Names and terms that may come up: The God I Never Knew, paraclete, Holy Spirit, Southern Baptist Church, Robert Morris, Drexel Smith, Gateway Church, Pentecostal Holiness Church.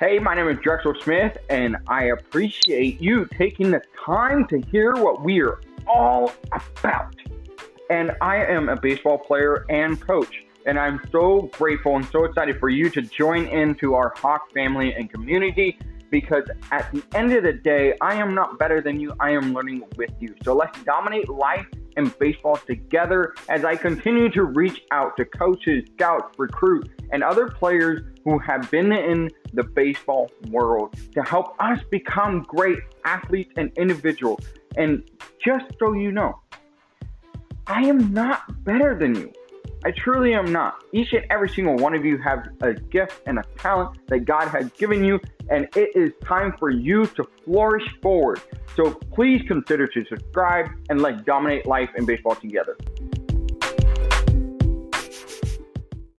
Hey, my name is Drexel Smith, and I appreciate you taking the time to hear what we are all about. And I am a baseball player and coach, and I'm so grateful and so excited for you to join into our Hawk family and community, because at the end of the day, I am not better than you. I am learning with you. So let's dominate life and baseball together as I continue to reach out to coaches, scouts, recruits, and other players who have been in the baseball world to help us become great athletes and individuals. And just so you know, I am not better than you. I truly am not. Each and every single one of you have a gift and a talent that God has given you, and it is time for you to flourish forward. So please consider to subscribe and let's dominate life and baseball together.